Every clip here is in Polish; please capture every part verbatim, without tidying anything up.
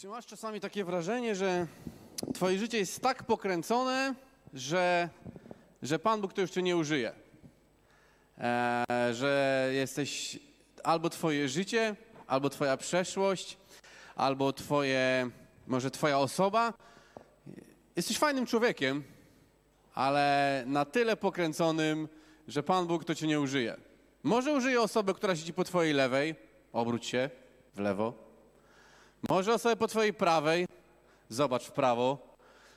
Czy masz czasami takie wrażenie, że twoje życie jest tak pokręcone, że, że Pan Bóg to już cię nie użyje? E, że jesteś albo twoje życie, albo twoja przeszłość, albo twoje, może twoja osoba. Jesteś fajnym człowiekiem, ale na tyle pokręconym, że Pan Bóg to cię nie użyje. Może użyje osoby, która siedzi po twojej lewej, obróć się w lewo. Może osobę po twojej prawej, zobacz w prawo,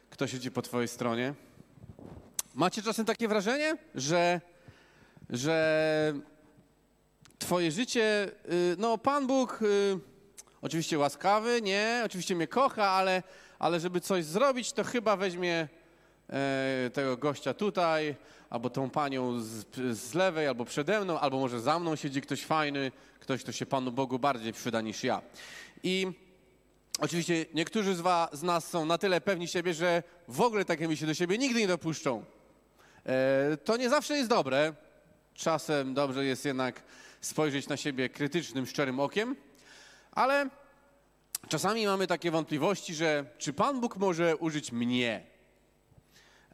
kto siedzi po twojej stronie. Macie czasem takie wrażenie, że, że twoje życie, no Pan Bóg oczywiście łaskawy, nie, oczywiście mnie kocha, ale, ale żeby coś zrobić, to chyba weźmie tego gościa tutaj, albo tą panią z, z lewej, albo przede mną, albo może za mną siedzi ktoś fajny, ktoś, kto się Panu Bogu bardziej przyda niż ja. I oczywiście niektórzy z, was, z nas są na tyle pewni siebie, że w ogóle takie myśli do siebie nigdy nie dopuszczą. E, to nie zawsze jest dobre. Czasem dobrze jest jednak spojrzeć na siebie krytycznym, szczerym okiem, ale czasami mamy takie wątpliwości, że czy Pan Bóg może użyć mnie?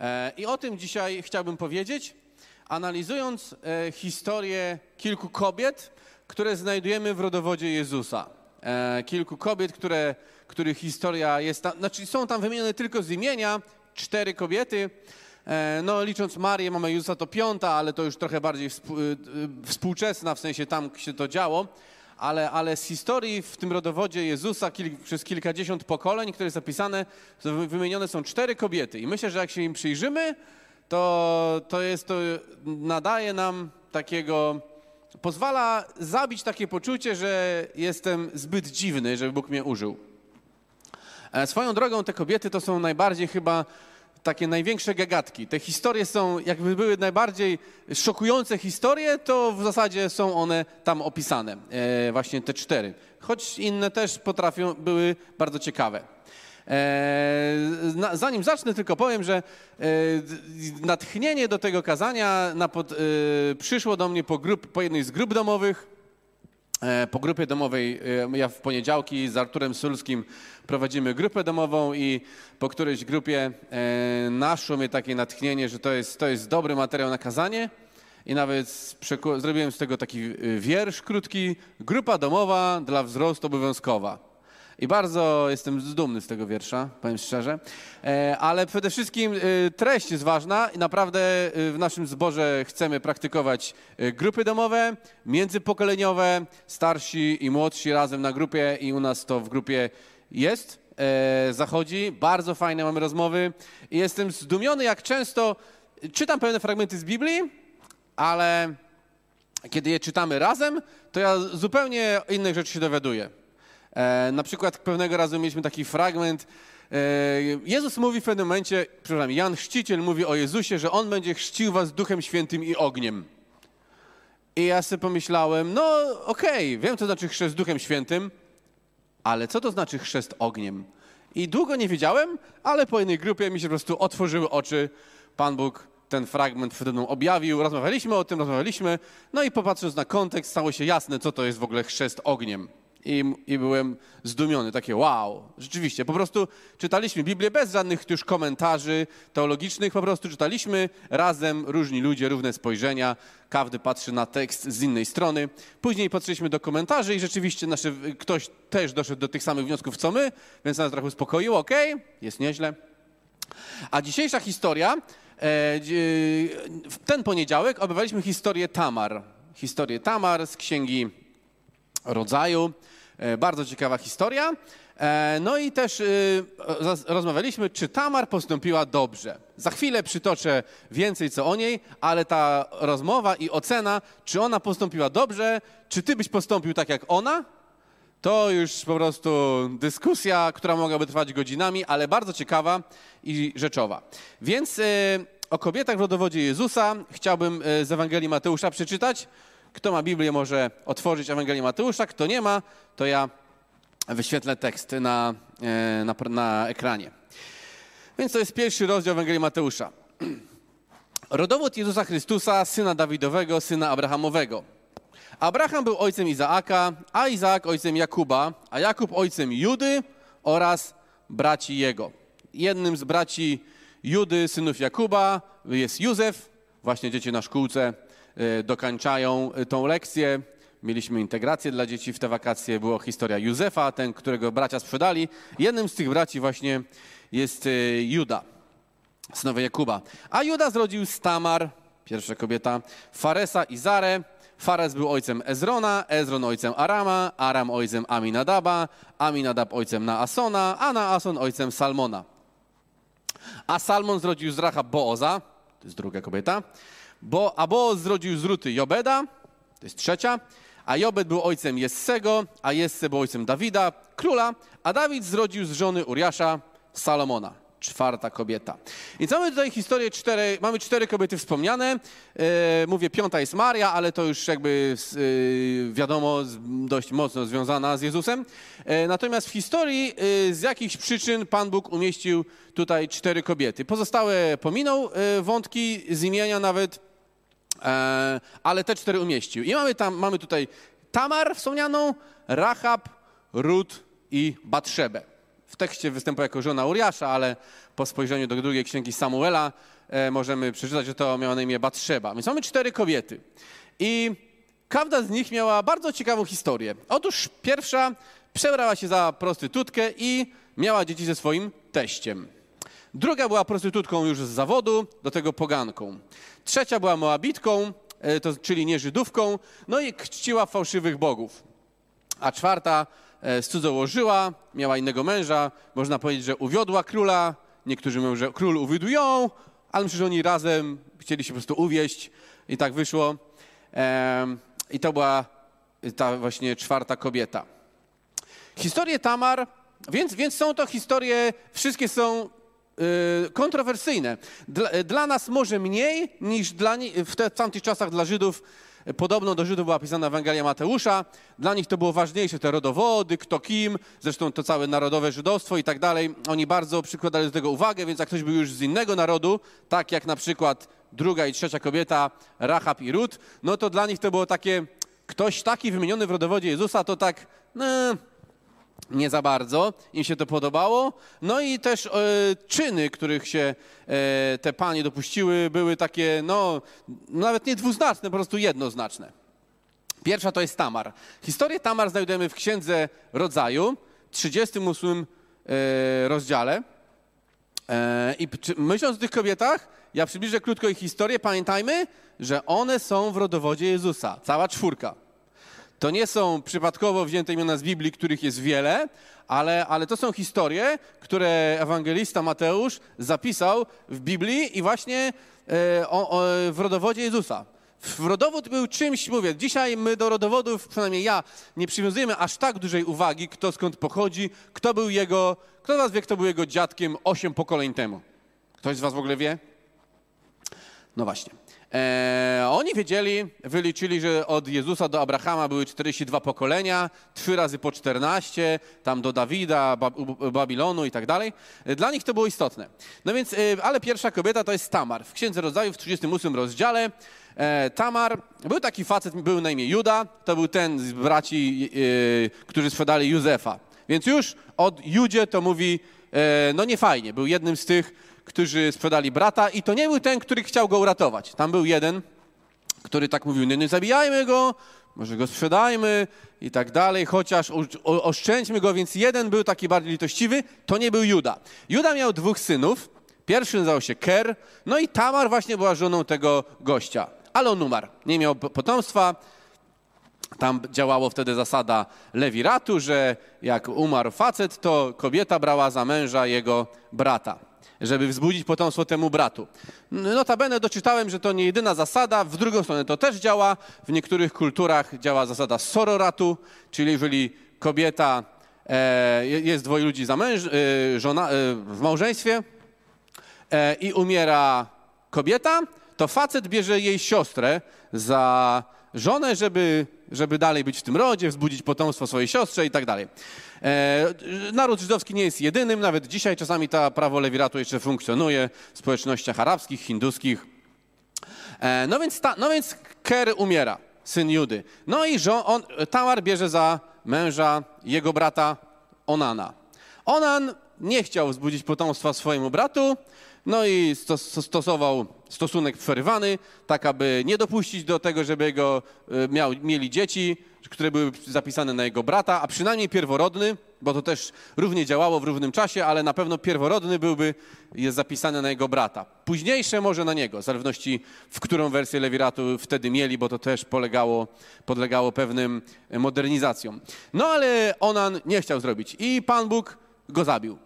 E, I o tym dzisiaj chciałbym powiedzieć, analizując e, historię kilku kobiet, które znajdujemy w rodowodzie Jezusa. Kilku kobiet, które, których historia jest tam, znaczy są tam wymienione tylko z imienia, cztery kobiety, no licząc Marię, mamę Jezusa to piąta, ale to już trochę bardziej współczesna, w sensie tam się to działo, ale, ale z historii w tym rodowodzie Jezusa kilk, przez kilkadziesiąt pokoleń, które jest zapisane, wymienione są cztery kobiety i myślę, że jak się im przyjrzymy, to, to jest to, nadaje nam takiego... Pozwala zabić takie poczucie, że jestem zbyt dziwny, żeby Bóg mnie użył. Swoją drogą te kobiety to są najbardziej chyba takie największe gagatki. Te historie są, jakby były najbardziej szokujące historie, to w zasadzie są one tam opisane, e, właśnie te cztery. Choć inne też potrafią, były bardzo ciekawe. E, zanim zacznę, tylko powiem, że e, natchnienie do tego kazania na pod, e, przyszło do mnie po, grup, po jednej z grup domowych. E, po grupie domowej, e, ja w poniedziałki z Arturem Sulskim prowadzimy grupę domową i po którejś grupie e, naszło mnie takie natchnienie, że to jest, to jest dobry materiał na kazanie. I nawet zrobiłem z tego taki wiersz krótki. Grupa domowa dla wzrostu obowiązkowa. I bardzo jestem dumny z tego wiersza, powiem szczerze, ale przede wszystkim treść jest ważna i naprawdę w naszym zborze chcemy praktykować grupy domowe, międzypokoleniowe, starsi i młodsi razem na grupie i u nas to w grupie jest, zachodzi, bardzo fajne mamy rozmowy i jestem zdumiony, jak często czytam pewne fragmenty z Biblii, ale kiedy je czytamy razem, to ja zupełnie innych rzeczy się dowiaduję. E, na przykład pewnego razu mieliśmy taki fragment, e, Jezus mówi w pewnym momencie, przepraszam, Jan Chrzciciel mówi o Jezusie, że On będzie chrzcił was Duchem Świętym i ogniem. I ja sobie pomyślałem, no okej, okay, wiem co znaczy chrzest Duchem Świętym, ale co to znaczy chrzest ogniem? I długo nie wiedziałem, ale po jednej grupie mi się po prostu otworzyły oczy, Pan Bóg ten fragment przede mną objawił, rozmawialiśmy o tym, rozmawialiśmy, no i popatrząc na kontekst stało się jasne, co to jest w ogóle chrzest ogniem. I, I byłem zdumiony, takie wow, rzeczywiście, po prostu czytaliśmy Biblię bez żadnych już komentarzy teologicznych, po prostu czytaliśmy razem, różni ludzie, równe spojrzenia, każdy patrzy na tekst z innej strony. Później patrzyliśmy do komentarzy i rzeczywiście nasze, ktoś też doszedł do tych samych wniosków co my, więc nas trochę uspokoiło, okej, okay, jest nieźle. A dzisiejsza historia, w ten poniedziałek omawialiśmy historię Tamar, historię Tamar z Księgi Rodzaju. Bardzo ciekawa historia. No i też rozmawialiśmy, czy Tamar postąpiła dobrze. Za chwilę przytoczę więcej co o niej, ale ta rozmowa i ocena, czy ona postąpiła dobrze, czy ty byś postąpił tak jak ona, to już po prostu dyskusja, która mogłaby trwać godzinami, ale bardzo ciekawa i rzeczowa. Więc o kobietach w rodowodzie Jezusa chciałbym z Ewangelii Mateusza przeczytać. Kto ma Biblię, może otworzyć Ewangelię Mateusza. Kto nie ma, to ja wyświetlę tekst na, na, na ekranie. Więc to jest pierwszy rozdział Ewangelii Mateusza. Rodowód Jezusa Chrystusa, syna Dawidowego, syna Abrahamowego. Abraham był ojcem Izaaka, a Izaak ojcem Jakuba, a Jakub ojcem Judy oraz braci jego. Jednym z braci Judy, synów Jakuba, jest Józef. Właśnie dzieci na szkółce dokańczają tą lekcję. Mieliśmy integrację dla dzieci w te wakacje. Była historia Józefa, ten, którego bracia sprzedali. Jednym z tych braci właśnie jest Juda, synowie Jakuba. A Juda zrodził z Tamar, pierwsza kobieta, Faresa i Zarę. Fares był ojcem Ezrona, Ezron ojcem Arama, Aram ojcem Aminadaba, Aminadab ojcem Naasona, a Naason ojcem Salmona. A Salmon zrodził z Rahab Booza, to jest druga kobieta, bo, a Booz zrodził z Ruty Jobeda, to jest trzecia, a Jobed był ojcem Jessego, a Jesse był ojcem Dawida, króla, a Dawid zrodził z żony Uriasza Salomona, czwarta kobieta. I co mamy tutaj historię cztery, mamy cztery kobiety wspomniane, yy, mówię, piąta jest Maria, ale to już jakby yy, wiadomo, dość mocno związana z Jezusem. Yy, natomiast w historii yy, z jakichś przyczyn Pan Bóg umieścił tutaj cztery kobiety. Pozostałe pominął yy, wątki z imienia nawet, yy, ale te cztery umieścił. I mamy, tam, mamy tutaj Tamar wspomnianą, Rahab, Rut i Batszebę. W tekście występuje jako żona Uriasza, ale po spojrzeniu do drugiej księgi Samuela e, możemy przeczytać, że to miała na imię Batszeba. Więc mamy cztery kobiety. I każda z nich miała bardzo ciekawą historię. Otóż pierwsza przebrała się za prostytutkę i miała dzieci ze swoim teściem. Druga była prostytutką już z zawodu, do tego poganką. Trzecia była moabitką, e, to, czyli nie Żydówką, no i czciła fałszywych bogów. A czwarta cudzołożyła, miała innego męża, można powiedzieć, że uwiodła króla, niektórzy mówią, że król uwiódł ją, ale myślę, że oni razem chcieli się po prostu uwieść i tak wyszło. I to była ta właśnie czwarta kobieta. Historie Tamar, więc, więc są to historie, wszystkie są kontrowersyjne. Dla, dla nas może mniej niż dla, w, te, w tamtych czasach dla Żydów. Podobno do Żydów była pisana Ewangelia Mateusza. Dla nich to było ważniejsze, te rodowody, kto kim, zresztą to całe narodowe żydowstwo i tak dalej. Oni bardzo przykładali do tego uwagę, więc jak ktoś był już z innego narodu, tak jak na przykład druga i trzecia kobieta, Rahab i Rut, no to dla nich to było takie, ktoś taki wymieniony w rodowodzie Jezusa, to tak, no, nie za bardzo im się to podobało. No i też e, czyny, których się e, te panie dopuściły, były takie, no, nawet nie dwuznaczne, po prostu jednoznaczne. Pierwsza to jest Tamar. Historię Tamar znajdujemy w Księdze Rodzaju, trzydziestym ósmym e, rozdziale. E, I czy, myśląc o tych kobietach, ja przybliżę krótko ich historię. Pamiętajmy, że one są w rodowodzie Jezusa, cała czwórka. To nie są przypadkowo wzięte imiona z Biblii, których jest wiele, ale, ale to są historie, które ewangelista Mateusz zapisał w Biblii i właśnie e, o, o, w rodowodzie Jezusa. W rodowód był czymś, mówię, dzisiaj my do rodowodów, przynajmniej ja, nie przywiązujemy aż tak dużej uwagi, kto skąd pochodzi, kto był jego, kto z was wie, kto był jego dziadkiem osiem pokoleń temu. Ktoś z was w ogóle wie? No właśnie. E, oni wiedzieli, wyliczyli, że od Jezusa do Abrahama były czterdzieści dwa pokolenia, trzy razy po czternaście, tam do Dawida, ba, Babilonu i tak dalej. Dla nich to było istotne. No więc, e, ale pierwsza kobieta to jest Tamar. W Księdze Rodzaju w trzydziestym ósmym rozdziale e, Tamar, był taki facet, był na imię Juda, to był ten z braci, e, którzy sprzedali Józefa. Więc już od Judzie to mówi, e, no nie fajnie, był jednym z tych, którzy sprzedali brata i to nie był ten, który chciał go uratować. Tam był jeden, który tak mówił, nie, nie zabijajmy go, może go sprzedajmy i tak dalej, chociaż oszczędźmy go, więc jeden był taki bardziej litościwy, to nie był Juda. Juda miał dwóch synów, pierwszy nazywał się Ker, no i Tamar właśnie była żoną tego gościa, ale on umarł, nie miał potomstwa. Tam działało wtedy zasada lewiratu, że jak umarł facet, to kobieta brała za męża jego brata, żeby wzbudzić potomstwo temu bratu. Notabene doczytałem, że to nie jedyna zasada, w drugą stronę to też działa. W niektórych kulturach działa zasada sororatu, czyli jeżeli kobieta, e, jest dwoje ludzi za męż, e, żona, e, w małżeństwie e, i umiera kobieta, to facet bierze jej siostrę za żonę, żeby, żeby dalej być w tym rodzie, wzbudzić potomstwo swojej siostrze i tak dalej. E, naród żydowski nie jest jedynym, nawet dzisiaj czasami to prawo lewiratu jeszcze funkcjonuje w społecznościach arabskich, hinduskich. E, no, więc ta, no więc Ker umiera, syn Judy. No i żo- on, Tamar bierze za męża jego brata Onana. Onan nie chciał wzbudzić potomstwa swojemu bratu, no i stosował stosunek przerwany, tak aby nie dopuścić do tego, żeby jego miał, mieli dzieci, które były zapisane na jego brata, a przynajmniej pierworodny, bo to też równie działało w równym czasie, ale na pewno pierworodny byłby, jest zapisany na jego brata. Późniejsze może na niego, w zależności w którą wersję Lewiratu wtedy mieli, bo to też polegało, podlegało pewnym modernizacjom. No ale Onan nie chciał zrobić i Pan Bóg go zabił.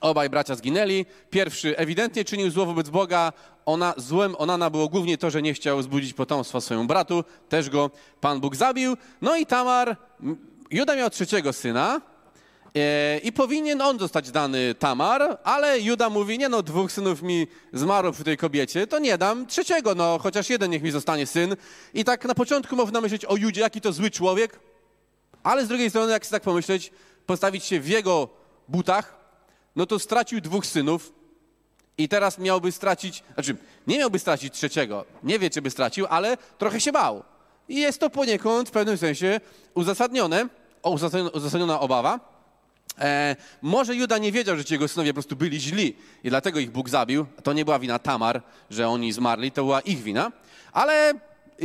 Obaj bracia zginęli. Pierwszy ewidentnie czynił zło wobec Boga. Ona, złem Onana było głównie to, że nie chciał wzbudzić potomstwa swojemu bratu. Też go Pan Bóg zabił. No i Tamar, Juda miał trzeciego syna e, i powinien on zostać dany Tamar, ale Juda mówi, nie no, dwóch synów mi zmarło przy tej kobiecie, to nie dam trzeciego, no chociaż jeden niech mi zostanie syn. I tak na początku można myśleć o Judzie, jaki to zły człowiek, ale z drugiej strony, jak się tak pomyśleć, postawić się w jego butach, no to stracił dwóch synów i teraz miałby stracić, znaczy nie miałby stracić trzeciego, nie wie, czy by stracił, ale trochę się bał. I jest to poniekąd w pewnym sensie uzasadnione, uzasadniona obawa. E, może Juda nie wiedział, że ci jego synowie po prostu byli źli i dlatego ich Bóg zabił. To nie była wina Tamar, że oni zmarli, to była ich wina. Ale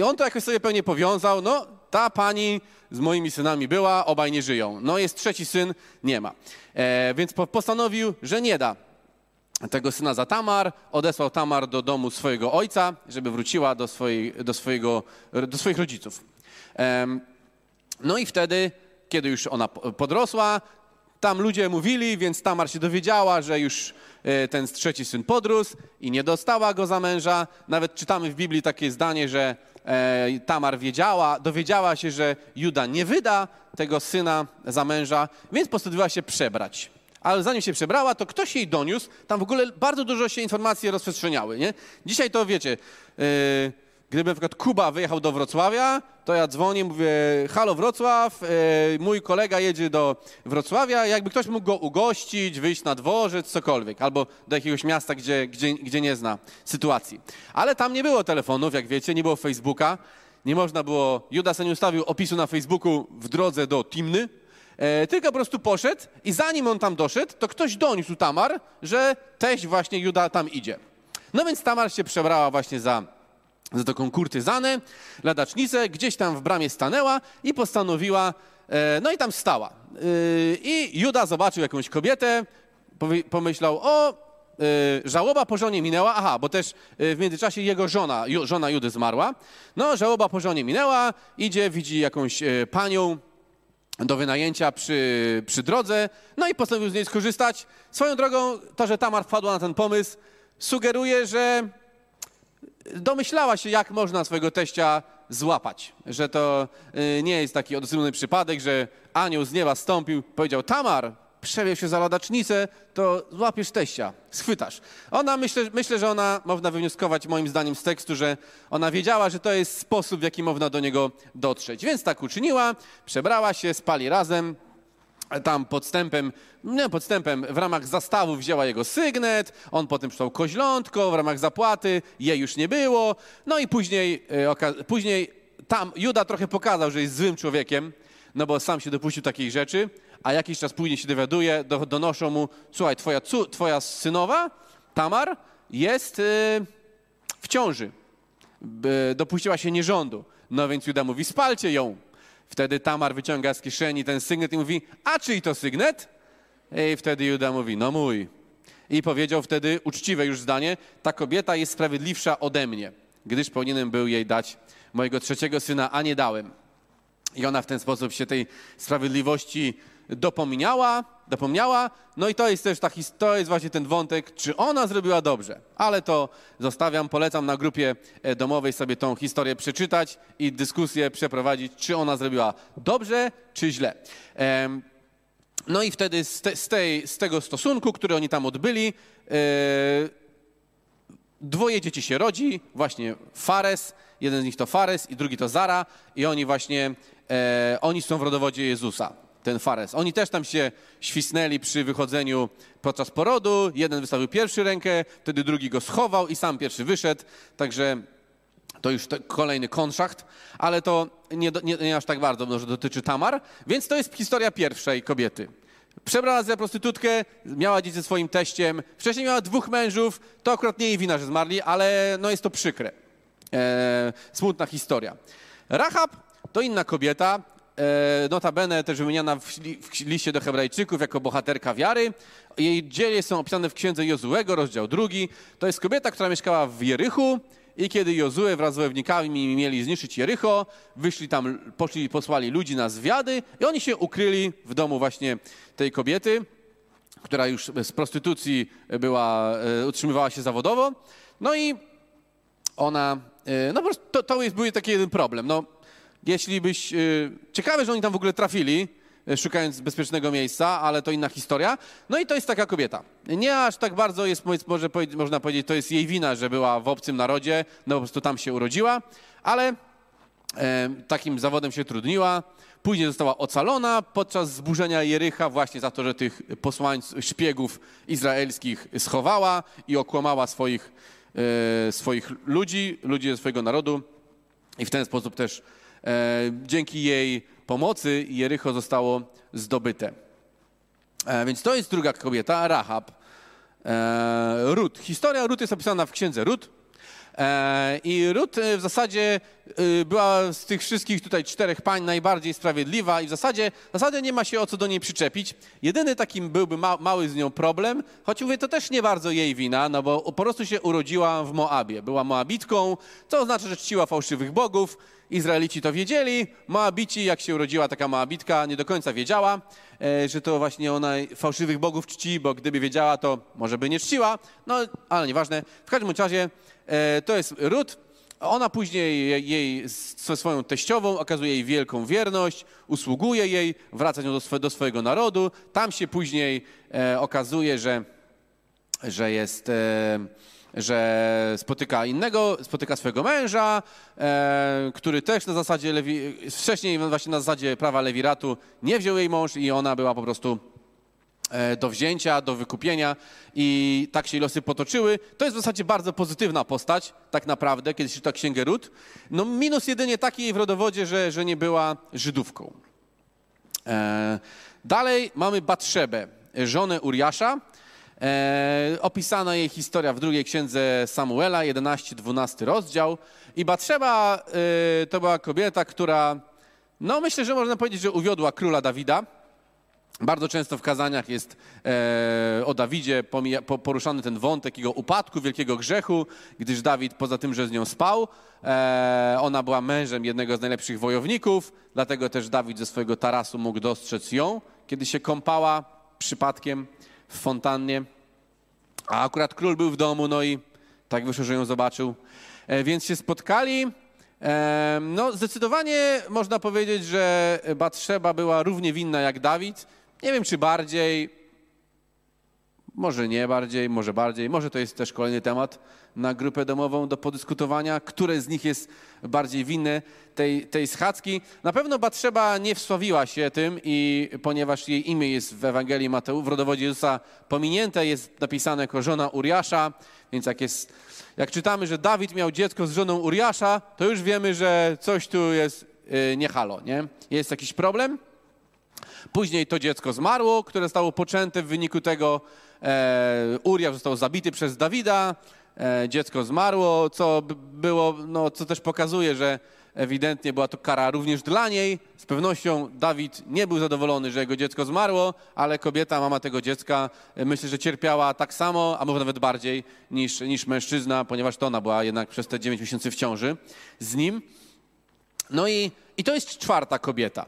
on to jakoś sobie pewnie powiązał, no ta pani z moimi synami była, obaj nie żyją. No jest trzeci syn, nie ma. E, więc po, postanowił, że nie da tego syna za Tamar, odesłał Tamar do domu swojego ojca, żeby wróciła do, swojej, do, swojego, do swoich rodziców. No i wtedy, kiedy już ona podrosła, tam ludzie mówili, więc Tamar się dowiedziała, że już ten trzeci syn podrósł i nie dostała go za męża. Nawet czytamy w Biblii takie zdanie, że Tamar wiedziała, dowiedziała się, że Juda nie wyda tego syna za męża, więc postanowiła się przebrać. Ale zanim się przebrała, to ktoś jej doniósł. Tam w ogóle bardzo dużo się informacji rozprzestrzeniały, nie? Dzisiaj to wiecie, yy, gdyby na przykład Kuba wyjechał do Wrocławia, to ja dzwonię, mówię, halo Wrocław, yy, mój kolega jedzie do Wrocławia, jakby ktoś mógł go ugościć, wyjść na dworzec, cokolwiek, albo do jakiegoś miasta, gdzie, gdzie, gdzie nie zna sytuacji. Ale tam nie było telefonów, jak wiecie, nie było Facebooka, nie można było, Juda sobie nie ustawił opisu na Facebooku w drodze do Timny, tylko po prostu poszedł i zanim on tam doszedł, to ktoś doniósł Tamar, że teść właśnie Juda tam idzie. No więc Tamar się przebrała właśnie za, za taką kurtyzanę, ladacznicę, gdzieś tam w bramie stanęła i postanowiła, no i tam stała. I Juda zobaczył jakąś kobietę, pomyślał, o, żałoba po żonie minęła, aha, bo też w międzyczasie jego żona, żona Judy zmarła, no żałoba po żonie minęła, idzie, widzi jakąś panią do wynajęcia przy, przy drodze, no i postanowił z niej skorzystać. Swoją drogą, to, że Tamar wpadła na ten pomysł, sugeruje, że domyślała się, jak można swojego teścia złapać, że to y, nie jest taki odwrócony przypadek, że anioł z nieba stąpił, powiedział, Tamar, przebierz się za ladacznicę, to złapiesz teścia, schwytasz. Ona, myślę, myślę, że ona, można wywnioskować moim zdaniem z tekstu, że ona wiedziała, że to jest sposób, w jaki można do niego dotrzeć. Więc tak uczyniła, przebrała się, spali razem, tam podstępem, nie podstępem, w ramach zastawu wzięła jego sygnet, on potem przyszedł koźlątko, w ramach zapłaty, jej już nie było, no i później, później tam Juda trochę pokazał, że jest złym człowiekiem, no bo sam się dopuścił takiej rzeczy, a jakiś czas później się dowiaduje, do, donoszą mu, słuchaj, twoja, twoja synowa, Tamar, jest yy, w ciąży. Yy, dopuściła się nierządu. No więc Juda mówi, spalcie ją. Wtedy Tamar wyciąga z kieszeni ten sygnet i mówi, a czyj to sygnet? I wtedy Juda mówi, no mój. I powiedział wtedy uczciwe już zdanie, ta kobieta jest sprawiedliwsza ode mnie, gdyż powinienem był jej dać mojego trzeciego syna, a nie dałem. I ona w ten sposób się tej sprawiedliwości Dopomniała, dopomniała, no i to jest też ta historia, jest właśnie ten wątek, czy ona zrobiła dobrze, ale to zostawiam, polecam na grupie domowej sobie tą historię przeczytać i dyskusję przeprowadzić, czy ona zrobiła dobrze, czy źle. No i wtedy z, te, z, tej, z tego stosunku, który oni tam odbyli, dwoje dzieci się rodzi, właśnie Fares, jeden z nich to Fares i drugi to Zara i oni właśnie, oni są w rodowodzie Jezusa. Ten Fares. Oni też tam się świsnęli przy wychodzeniu podczas porodu. Jeden wystawił pierwszy rękę, wtedy drugi go schował i sam pierwszy wyszedł. Także to już kolejny konszacht, ale to nie, nie, nie aż tak bardzo, może dotyczy Tamar. Więc to jest historia pierwszej kobiety. Przebrała za prostytutkę, miała dzieci ze swoim teściem, wcześniej miała dwóch mężów, to akurat nie jej wina, że zmarli, ale no jest to przykre. E, smutna historia. Rahab to inna kobieta, e, notabene też wymieniana w, w liście do Hebrajczyków jako bohaterka wiary. Jej dzieje są opisane w księdze Jozuego, rozdział drugi. To jest kobieta, która mieszkała w Jerychu i kiedy Jozue wraz z wojownikami mieli zniszczyć Jerycho, wyszli tam, poszli, posłali ludzi na zwiady i oni się ukryli w domu właśnie tej kobiety, która już z prostytucji była, utrzymywała się zawodowo. No i ona, no po prostu to, to jest, był taki jeden problem. No, jeśli byś, ciekawe, że oni tam w ogóle trafili, szukając bezpiecznego miejsca, ale to inna historia. No i to jest taka kobieta. Nie aż tak bardzo jest, może można powiedzieć, to jest jej wina, że była w obcym narodzie, no po prostu tam się urodziła, ale e, takim zawodem się trudniła. Później została ocalona podczas zburzenia Jerycha właśnie za to, że tych posłańców, szpiegów izraelskich schowała i okłamała swoich, e, swoich ludzi, ludzi ze swojego narodu i w ten sposób też e, dzięki jej pomocy Jerycho zostało zdobyte. E, więc to jest druga kobieta, Rahab. E, Rut. Historia Rut jest opisana w księdze Rut. E, I Rut w zasadzie e, była z tych wszystkich tutaj czterech pań najbardziej sprawiedliwa i w zasadzie, w zasadzie nie ma się o co do niej przyczepić. Jedyny taki byłby ma, mały z nią problem, choć mówię, to też nie bardzo jej wina, no bo po prostu się urodziła w Moabie. Była Moabitką, co oznacza, że czciła fałszywych bogów. Izraelici to wiedzieli, Moabici, jak się urodziła taka Moabitka, nie do końca wiedziała, że to właśnie ona fałszywych bogów czci, bo gdyby wiedziała, to może by nie czciła, no ale nieważne. W każdym razie to jest Rut, ona później jej ze swoją teściową okazuje jej wielką wierność, usługuje jej, wraca nią do swojego narodu, tam się później okazuje, że, że jest... że spotyka innego, spotyka swojego męża, e, który też na zasadzie, lewi, wcześniej właśnie na zasadzie prawa lewiratu nie wziął jej mąż i ona była po prostu e, do wzięcia, do wykupienia i tak się losy potoczyły. To jest w zasadzie bardzo pozytywna postać, tak naprawdę, kiedy czyta księgę Rut. No minus jedynie taki jej w rodowodzie, że, że nie była Żydówką. E, dalej mamy Batszebę, żonę Uriasza. E, opisana jej historia w drugiej księdze Samuela, jedenasty dwunasty rozdział. I Batszeba e, to była kobieta, która, no myślę, że można powiedzieć, że uwiodła króla Dawida. Bardzo często w kazaniach jest e, o Dawidzie pomija, po, poruszany ten wątek jego upadku, wielkiego grzechu, gdyż Dawid poza tym, że z nią spał, e, ona była mężem jednego z najlepszych wojowników, dlatego też Dawid ze swojego tarasu mógł dostrzec ją, kiedy się kąpała przypadkiem w fontannie, a akurat król był w domu, no i tak wyszło, że ją zobaczył. E, więc się spotkali. E, no zdecydowanie można powiedzieć, że Batszeba była równie winna jak Dawid. Nie wiem, czy bardziej, może nie bardziej, może bardziej. Może to jest też kolejny temat na grupę domową do podyskutowania, które z nich jest bardziej winne tej, tej schadzki. Na pewno Batszeba nie wsławiła się tym i ponieważ jej imię jest w Ewangelii Mateusza, w rodowodzie Jezusa pominięte, jest napisane jako żona Uriasza, więc jak, jest, jak czytamy, że Dawid miał dziecko z żoną Uriasza, to już wiemy, że coś tu jest yy, nie halo, nie? Jest jakiś problem. Później to dziecko zmarło, które zostało poczęte w wyniku tego. E, Uriasz został zabity przez Dawida. Dziecko zmarło, co było, no, co też pokazuje, że ewidentnie była to kara również dla niej. Z pewnością Dawid nie był zadowolony, że jego dziecko zmarło, ale kobieta, mama tego dziecka, myślę, że cierpiała tak samo, a może nawet bardziej niż, niż mężczyzna, ponieważ to ona była jednak przez te dziewięć miesięcy w ciąży z nim. No i, i to jest czwarta kobieta,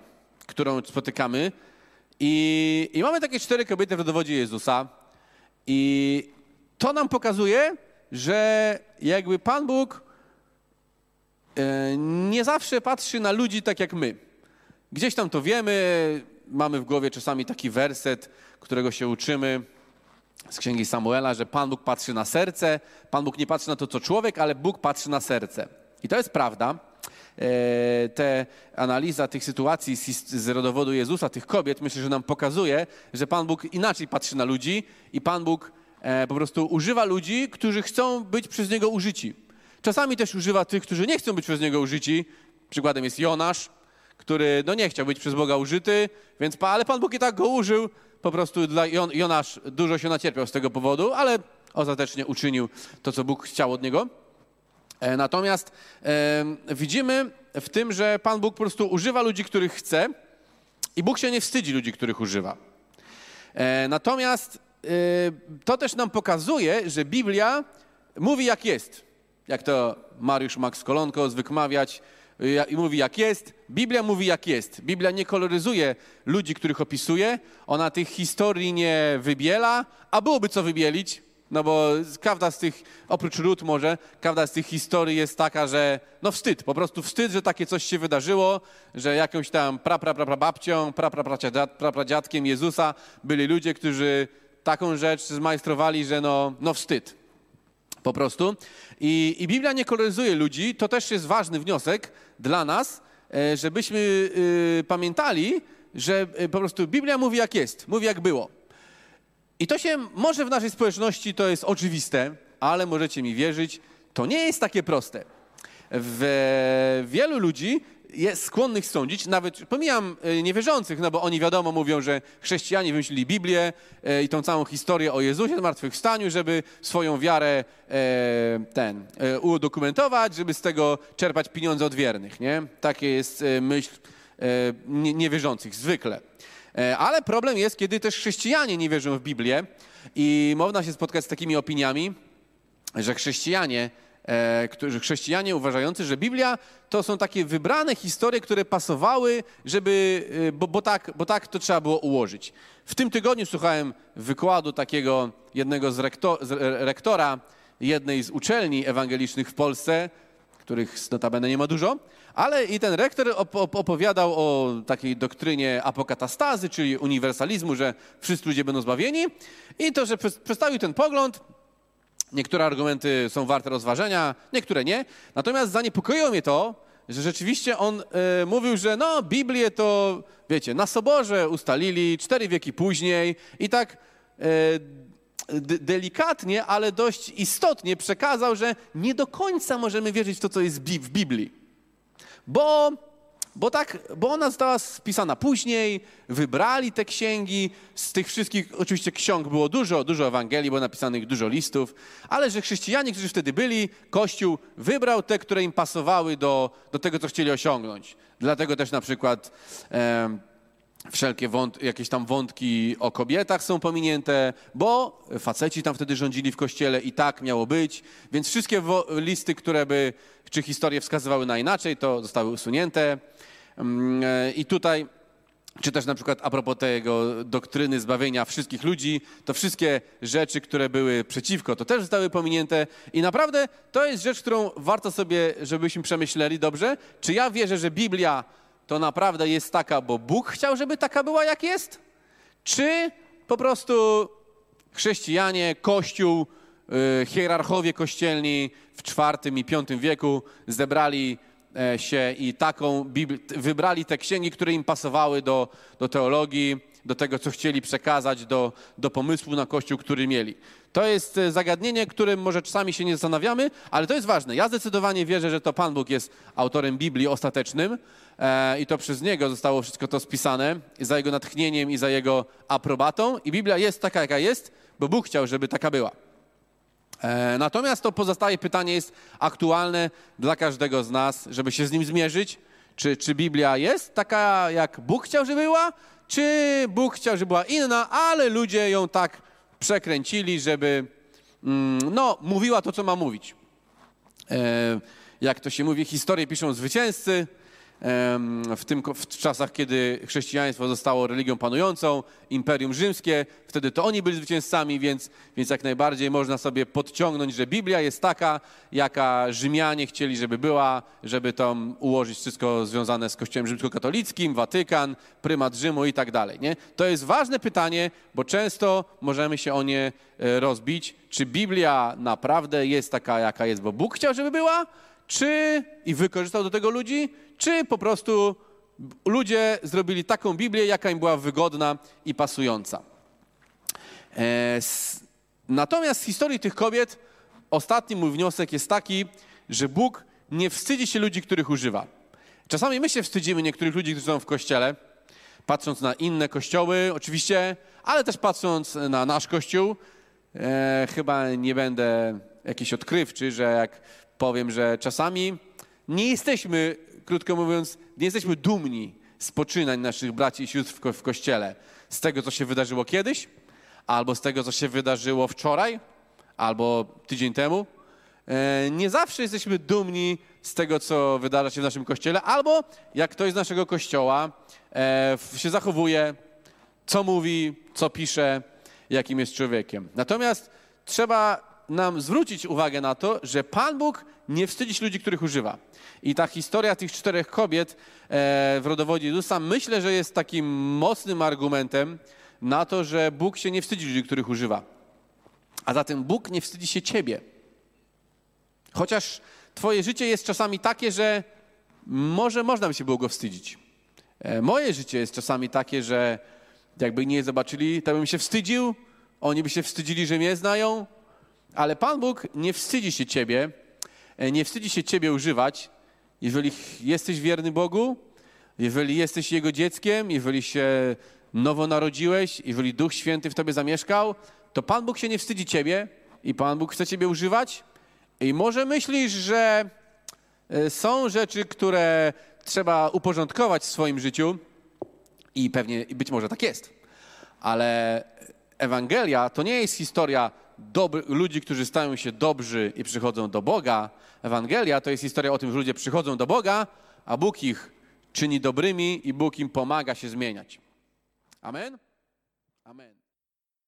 którą spotykamy. I, i mamy takie cztery kobiety w rodowodzie Jezusa. I to nam pokazuje, że jakby Pan Bóg nie zawsze patrzy na ludzi tak jak my. Gdzieś tam to wiemy, mamy w głowie czasami taki werset, którego się uczymy z Księgi Samuela, że Pan Bóg patrzy na serce, Pan Bóg nie patrzy na to, co człowiek, ale Bóg patrzy na serce. I to jest prawda. Te analiza tych sytuacji z rodowodu Jezusa, tych kobiet, myślę, że nam pokazuje, że Pan Bóg inaczej patrzy na ludzi i Pan Bóg po prostu używa ludzi, którzy chcą być przez Niego użyci. Czasami też używa tych, którzy nie chcą być przez Niego użyci. Przykładem jest Jonasz, który no nie chciał być przez Boga użyty, więc pa, ale Pan Bóg i tak go użył. Po prostu dla Jon, Jonasz dużo się nacierpiał z tego powodu, ale ostatecznie uczynił to, co Bóg chciał od niego. E, natomiast e, widzimy w tym, że Pan Bóg po prostu używa ludzi, których chce i Bóg się nie wstydzi ludzi, których używa. E, natomiast e, to też nam pokazuje, że Biblia mówi jak jest. Jak to Mariusz Max Kolonko zwykł mawiać, i mówi jak jest. Biblia mówi jak jest. Biblia nie koloryzuje ludzi, których opisuje. Ona tych historii nie wybiela, a byłoby co wybielić, no bo każda z tych, oprócz Rut może, każda z tych historii jest taka, że no wstyd, po prostu wstyd, że takie coś się wydarzyło, że jakąś tam pra, pra, pra, pra babcią, pra, pra, pra, pra, pra, pra dziadkiem Jezusa byli ludzie, którzy taką rzecz zmajstrowali, że no, no wstyd. Po prostu. I, I Biblia nie koloryzuje ludzi. To też jest ważny wniosek dla nas, żebyśmy pamiętali, że po prostu Biblia mówi jak jest, mówi jak było. I to się może w naszej społeczności to jest oczywiste, ale możecie mi wierzyć, to nie jest takie proste. W, wielu ludzi jest skłonnych sądzić, nawet pomijam niewierzących, no bo oni wiadomo mówią, że chrześcijanie wymyślili Biblię i tą całą historię o Jezusie zmartwychwstaniu, żeby swoją wiarę e, ten, e, udokumentować, żeby z tego czerpać pieniądze od wiernych, nie? Takie jest myśl e, niewierzących zwykle. E, ale problem jest, kiedy też chrześcijanie nie wierzą w Biblię i można się spotkać z takimi opiniami, że chrześcijanie Którzy, chrześcijanie uważający, że Biblia to są takie wybrane historie, które pasowały, żeby, bo, bo, tak, bo tak to trzeba było ułożyć. W tym tygodniu słuchałem wykładu takiego jednego z, rektor, z rektora jednej z uczelni ewangelicznych w Polsce, których notabene nie ma dużo, ale i ten rektor opowiadał o takiej doktrynie apokatastazy, czyli uniwersalizmu, że wszyscy ludzie będą zbawieni i to, że przedstawił ten pogląd. Niektóre argumenty są warte rozważenia, niektóre nie. Natomiast zaniepokoiło mnie to, że rzeczywiście on y, mówił, że no Biblię to, wiecie, na Soborze ustalili cztery wieki później i tak y, d- delikatnie, ale dość istotnie przekazał, że nie do końca możemy wierzyć w to, co jest bi- w Biblii. Bo... Bo, tak, bo ona została spisana później, wybrali te księgi, z tych wszystkich oczywiście ksiąg było dużo, dużo Ewangelii, było napisanych dużo listów, ale że chrześcijanie, którzy wtedy byli, Kościół wybrał te, które im pasowały do, do tego, co chcieli osiągnąć. Dlatego też na przykład e, wszelkie wąt, jakieś tam wątki o kobietach są pominięte, bo faceci tam wtedy rządzili w Kościele i tak miało być, więc wszystkie wo- listy, które by, czy historie wskazywały na inaczej, to zostały usunięte. I tutaj, czy też na przykład a propos tego doktryny zbawienia wszystkich ludzi, to wszystkie rzeczy, które były przeciwko, to też zostały pominięte. I naprawdę to jest rzecz, którą warto sobie, żebyśmy przemyśleli dobrze. Czy ja wierzę, że Biblia to naprawdę jest taka, bo Bóg chciał, żeby taka była, jak jest? Czy po prostu chrześcijanie, Kościół, hierarchowie kościelni w czwartym i piątym wieku zebrali się i taką Biblię, wybrali te księgi, które im pasowały do, do teologii, do tego, co chcieli przekazać, do, do pomysłu na Kościół, który mieli. To jest zagadnienie, którym może czasami się nie zastanawiamy, ale to jest ważne. Ja zdecydowanie wierzę, że to Pan Bóg jest autorem Biblii ostatecznym e, i to przez Niego zostało wszystko to spisane, za Jego natchnieniem i za Jego aprobatą i Biblia jest taka, jaka jest, bo Bóg chciał, żeby taka była. Natomiast to pozostałe pytanie jest aktualne dla każdego z nas, żeby się z nim zmierzyć. Czy, czy Biblia jest taka, jak Bóg chciał, żeby była? Czy Bóg chciał, żeby była inna, ale ludzie ją tak przekręcili, żeby no, mówiła to, co ma mówić. Jak to się mówi, historię piszą zwycięzcy. W, tym, w czasach, kiedy chrześcijaństwo zostało religią panującą, Imperium Rzymskie, wtedy to oni byli zwycięzcami, więc, więc jak najbardziej można sobie podciągnąć, że Biblia jest taka, jaka Rzymianie chcieli, żeby była, żeby tam ułożyć wszystko związane z Kościołem Rzymskokatolickim, Watykan, prymat Rzymu i tak dalej. Nie? To jest ważne pytanie, bo często możemy się o nie rozbić, czy Biblia naprawdę jest taka, jaka jest, bo Bóg chciał, żeby była, czy i wykorzystał do tego ludzi, czy po prostu ludzie zrobili taką Biblię, jaka im była wygodna i pasująca. Natomiast z historii tych kobiet ostatni mój wniosek jest taki, że Bóg nie wstydzi się ludzi, których używa. Czasami my się wstydzimy niektórych ludzi, którzy są w kościele, patrząc na inne kościoły oczywiście, ale też patrząc na nasz kościół. E, chyba nie będę jakiś odkrywczy, że jak powiem, że czasami nie jesteśmy, krótko mówiąc, nie jesteśmy dumni z poczynań naszych braci i sióstr w, ko- w kościele. Z tego, co się wydarzyło kiedyś, albo z tego, co się wydarzyło wczoraj, albo tydzień temu. E, nie zawsze jesteśmy dumni z tego, co wydarza się w naszym kościele, albo jak ktoś z naszego kościoła e, się zachowuje, co mówi, co pisze, jakim jest człowiekiem. Natomiast trzeba nam zwrócić uwagę na to, że Pan Bóg nie wstydzi się ludzi, których używa. I ta historia tych czterech kobiet w rodowodzie Jezusa, myślę, że jest takim mocnym argumentem na to, że Bóg się nie wstydzi ludzi, których używa. A zatem Bóg nie wstydzi się ciebie. Chociaż twoje życie jest czasami takie, że może można by się było go wstydzić. Moje życie jest czasami takie, że jakby nie zobaczyli, to bym się wstydził, oni by się wstydzili, że mnie znają, ale Pan Bóg nie wstydzi się ciebie, nie wstydzi się ciebie używać, jeżeli jesteś wierny Bogu, jeżeli jesteś Jego dzieckiem, jeżeli się nowo narodziłeś, jeżeli Duch Święty w tobie zamieszkał, to Pan Bóg się nie wstydzi ciebie i Pan Bóg chce ciebie używać. I może myślisz, że są rzeczy, które trzeba uporządkować w swoim życiu, i pewnie, być może tak jest, ale Ewangelia to nie jest historia dobry, ludzi, którzy stają się dobrzy i przychodzą do Boga. Ewangelia to jest historia o tym, że ludzie przychodzą do Boga, a Bóg ich czyni dobrymi i Bóg im pomaga się zmieniać. Amen? Amen.